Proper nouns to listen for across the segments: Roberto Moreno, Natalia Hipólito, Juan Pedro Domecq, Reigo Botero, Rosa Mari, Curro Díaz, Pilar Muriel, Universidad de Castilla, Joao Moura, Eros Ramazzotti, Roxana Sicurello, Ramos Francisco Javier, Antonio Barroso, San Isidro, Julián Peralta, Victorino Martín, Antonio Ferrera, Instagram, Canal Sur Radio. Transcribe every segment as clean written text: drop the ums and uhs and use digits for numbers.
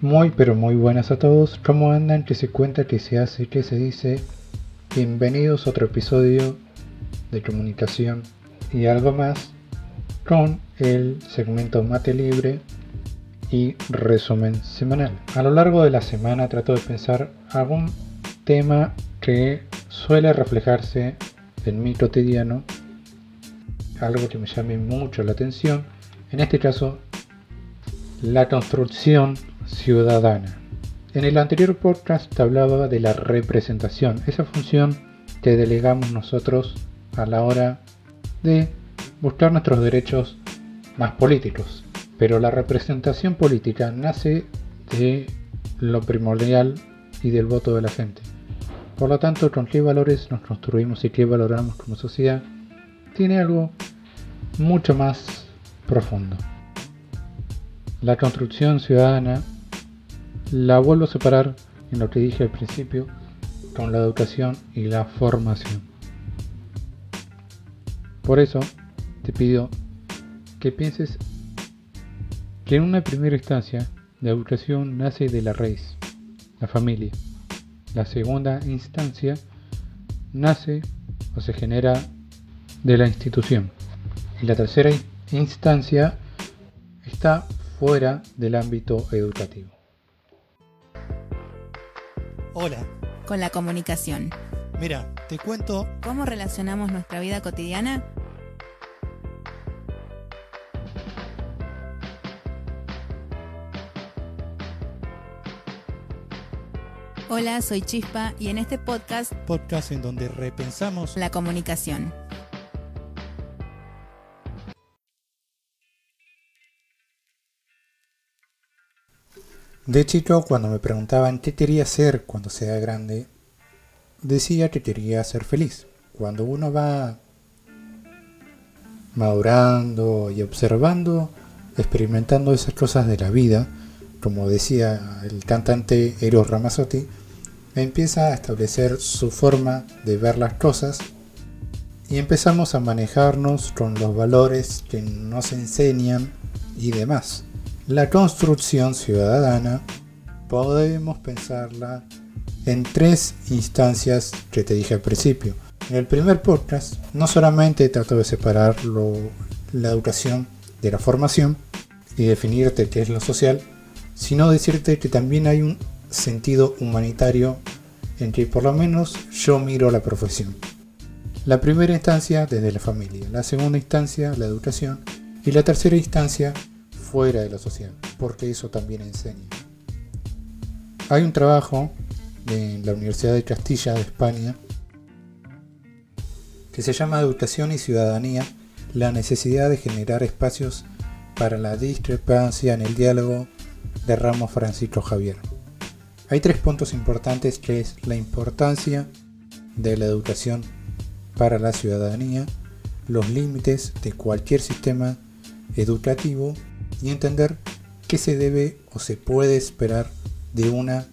Muy pero muy buenas a todos, ¿cómo andan? ¿Qué se cuenta? ¿Qué se hace? ¿Qué se dice? Bienvenidos a otro episodio de Comunicación y algo más con el segmento Mate Libre y resumen semanal. A lo largo de la semana trato de pensar algún tema que suele reflejarse en mi cotidiano, algo que me llame mucho la atención, en este caso la construcción ciudadana. En el anterior podcast te hablaba de la representación, esa función que delegamos nosotros a la hora de buscar nuestros derechos más políticos. Pero la representación política nace de lo primordial y del voto de la gente. Por lo tanto, con qué valores nos construimos y qué valoramos como sociedad tiene algo mucho más profundo. La construcción ciudadana la vuelvo a separar en lo que dije al principio con la educación y la formación. Por eso te pido que pienses que en una primera instancia la educación nace de la raíz, la familia. La segunda instancia nace o se genera de la institución. Y la tercera instancia está fuera del ámbito educativo. Hola. Con la comunicación. Mira, te cuento cómo relacionamos nuestra vida cotidiana . Hola, soy Chispa y en este podcast en donde repensamos la comunicación. De chico, cuando me preguntaban qué quería ser cuando sea grande, decía que quería ser feliz. Cuando uno va madurando y observando, experimentando esas cosas de la vida, como decía el cantante Eros Ramazzotti, empieza a establecer su forma de ver las cosas y empezamos a manejarnos con los valores que nos enseñan y demás. La construcción ciudadana podemos pensarla en tres instancias que te dije al principio. En el primer podcast no solamente trato de separar la educación de la formación y definirte qué es lo social, sino decirte que también hay un sentido humanitario en que por lo menos yo miro la profesión. La primera instancia desde la familia, la segunda instancia la educación y la tercera instancia fuera de lo social, porque eso también enseña. Hay un trabajo en la Universidad de Castilla de España que se llama Educación y Ciudadanía, la necesidad de generar espacios para la discrepancia en el diálogo de Ramos Francisco Javier. Hay tres puntos importantes, que es la importancia de la educación para la ciudadanía, los límites de cualquier sistema educativo y entender qué se debe o se puede esperar de una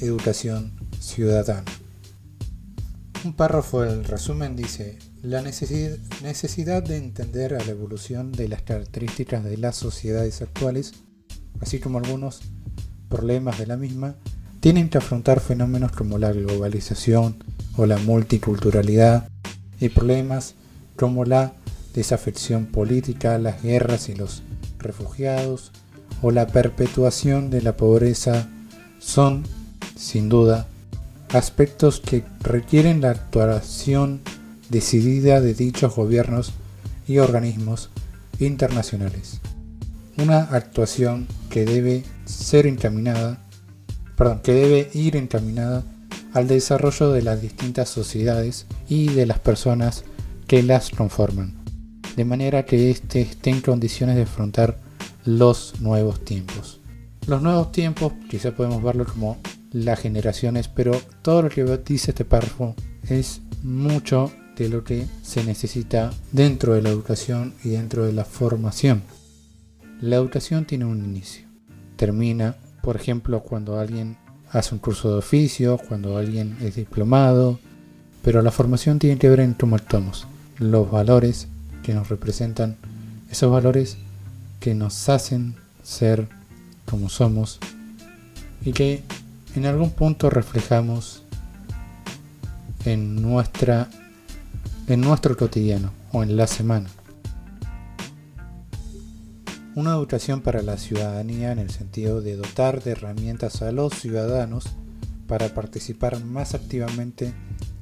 educación ciudadana. Un párrafo del resumen dice: la necesidad de entender a la evolución de las características de las sociedades actuales, así como algunos problemas de la misma, tienen que afrontar fenómenos como la globalización o la multiculturalidad y problemas como la desafección política, las guerras y los refugiados o la perpetuación de la pobreza son, sin duda, aspectos que requieren la actuación decidida de dichos gobiernos y organismos internacionales. Una actuación que debe ir encaminada al desarrollo de las distintas sociedades y de las personas que las conforman, de manera que éste esté en condiciones de afrontar los nuevos tiempos. Los nuevos tiempos, quizá podemos verlo como las generaciones, pero todo lo que dice este párrafo es mucho de lo que se necesita dentro de la educación y dentro de la formación. La educación tiene un inicio, termina, por ejemplo, cuando alguien hace un curso de oficio, cuando alguien es diplomado, pero la formación tiene que ver en cómo actuamos, los valores que nos representan, esos valores que nos hacen ser como somos y que en algún punto reflejamos en nuestro cotidiano o en la semana. Una educación para la ciudadanía en el sentido de dotar de herramientas a los ciudadanos para participar más activamente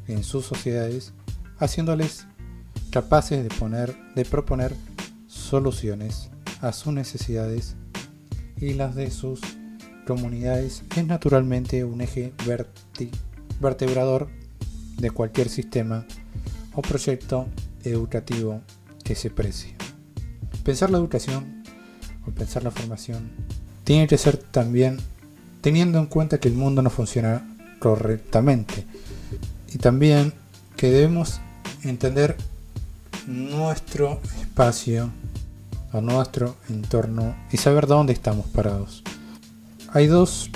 en sus sociedades, haciéndoles capaces de proponer soluciones a sus necesidades y las de sus comunidades, es naturalmente un eje vertebrador de cualquier sistema o proyecto educativo que se precie. Pensar la educación o pensar la formación tiene que ser también teniendo en cuenta que el mundo no funciona correctamente y también que debemos entender nuestro espacio o nuestro entorno y saber dónde estamos parados. Hay dos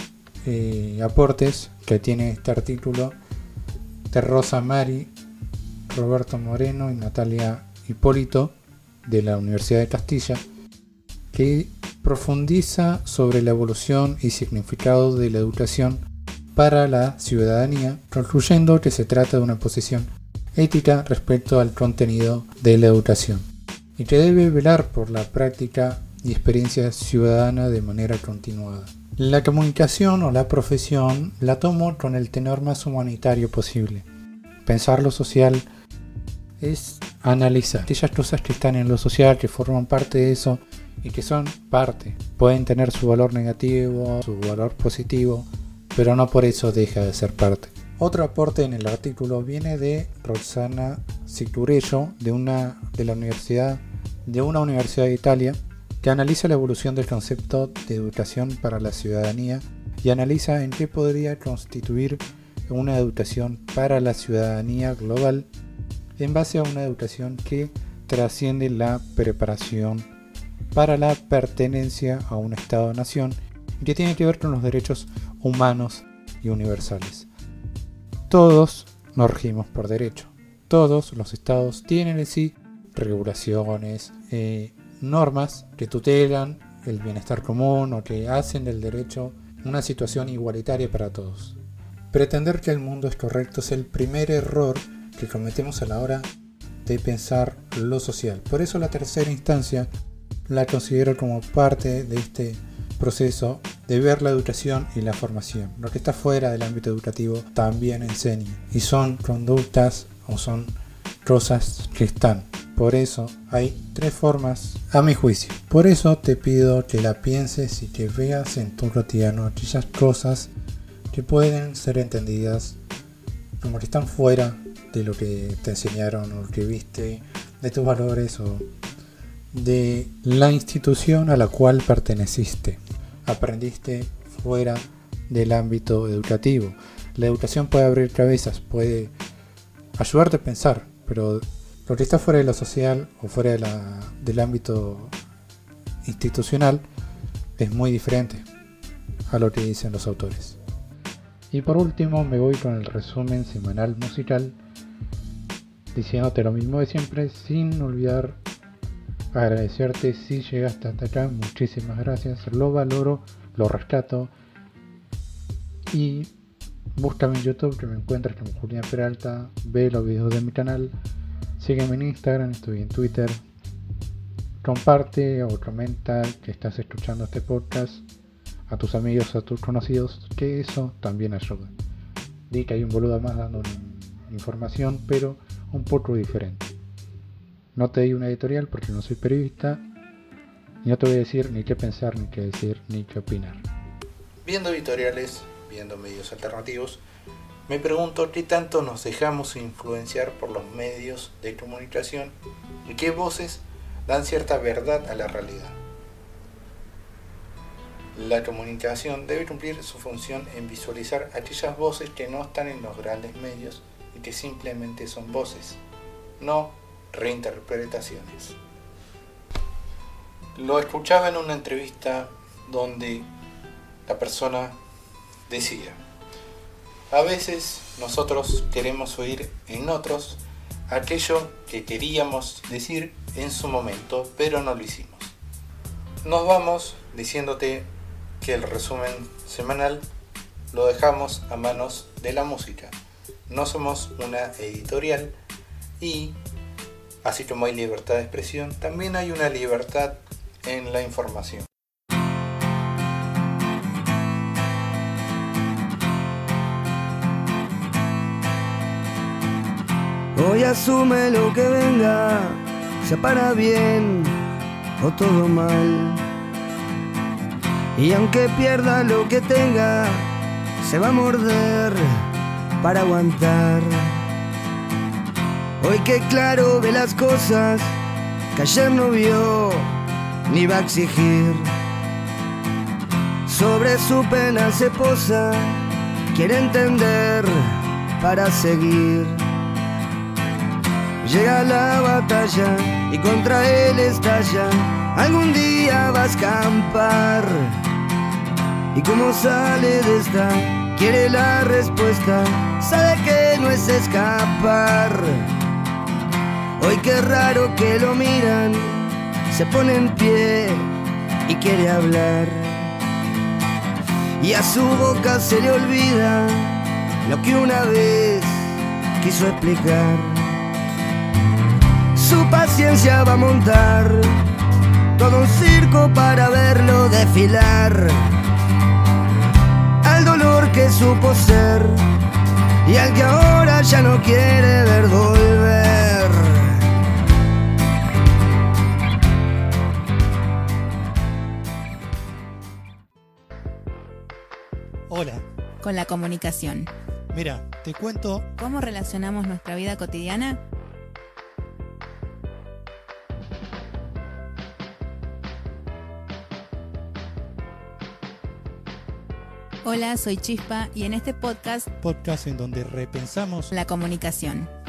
aportes que tiene este artículo de Rosa Mari, Roberto Moreno y Natalia Hipólito de la Universidad de Castilla, que profundiza sobre la evolución y significado de la educación para la ciudadanía, concluyendo que se trata de una posición ética respecto al contenido de la educación y que debe velar por la práctica y experiencia ciudadana de manera continuada. La comunicación o la profesión la tomo con el tenor más humanitario posible. Pensar lo social es analizar aquellas cosas que están en lo social, que forman parte de eso y que son parte. Pueden tener su valor negativo, su valor positivo, pero no por eso deja de ser parte. Otro aporte en el artículo viene de Roxana Sicurello de una universidad de Italia, que analiza la evolución del concepto de educación para la ciudadanía y analiza en qué podría constituir una educación para la ciudadanía global en base a una educación que trasciende la preparación para la pertenencia a un Estado-nación y que tiene que ver con los derechos humanos y universales. Todos nos regimos por derecho. Todos los estados tienen en sí regulaciones, normas que tutelan el bienestar común o que hacen del derecho una situación igualitaria para todos. Pretender que el mundo es correcto es el primer error que cometemos a la hora de pensar lo social. Por eso la tercera instancia la considero como parte de este proceso de ver la educación y la formación. Lo que está fuera del ámbito educativo también enseña y son conductas o son cosas que están. Por eso hay tres formas a mi juicio. Por eso te pido que la pienses y que veas en tu cotidiano aquellas cosas que pueden ser entendidas como que están fuera de lo que te enseñaron o lo que viste, de tus valores o de la institución a la cual perteneciste. Aprendiste fuera del ámbito educativo. La educación puede abrir cabezas, puede ayudarte a pensar, pero lo que está fuera de lo social o fuera de del ámbito institucional es muy diferente a lo que dicen los autores. Y por último me voy con el resumen semanal musical, diciéndote lo mismo de siempre, sin olvidar agradecerte si llegaste hasta acá. Muchísimas gracias, lo valoro, lo rescato. Y búscame en YouTube, que me encuentras como Julián Peralta. Ve los videos de mi canal, sígueme en Instagram, estoy en Twitter. Comparte o comenta que estás escuchando este podcast a tus amigos, a tus conocidos, que eso también ayuda. Di que hay un boludo más dando información, pero un poco diferente. No te di una editorial porque no soy periodista y no te voy a decir ni qué pensar, ni qué decir, ni qué opinar. Viendo editoriales, viendo medios alternativos, me pregunto qué tanto nos dejamos influenciar por los medios de comunicación y qué voces dan cierta verdad a la realidad. La comunicación debe cumplir su función en visualizar aquellas voces que no están en los grandes medios y que simplemente son voces, no reinterpretaciones. Lo escuchaba en una entrevista donde la persona decía: a veces nosotros queremos oír en otros aquello que queríamos decir en su momento, pero no lo hicimos. Nos vamos diciéndote que el resumen semanal lo dejamos a manos de la música. No somos una editorial y, así como hay libertad de expresión, también hay una libertad en la información. Hoy asume lo que venga, sea para bien o todo mal. Y aunque pierda lo que tenga, se va a morder para aguantar. Hoy que claro ve las cosas que ayer no vio ni va a exigir. Sobre su pena se posa, quiere entender para seguir. Llega la batalla y contra él estalla. Algún día va a escampar. Y cómo sale de esta, quiere la respuesta. Sabe que no es escapar. Hoy qué raro que lo miran. Se pone en pie y quiere hablar. Y a su boca se le olvida lo que una vez quiso explicar. Su paciencia va a montar todo un circo para verlo desfilar. Al dolor que supo ser y al que ahora ya no quiere ver volver. Hola. Con la comunicación. Mira, te cuento cómo relacionamos nuestra vida cotidiana . Hola, soy Chispa y en este podcast en donde repensamos la comunicación.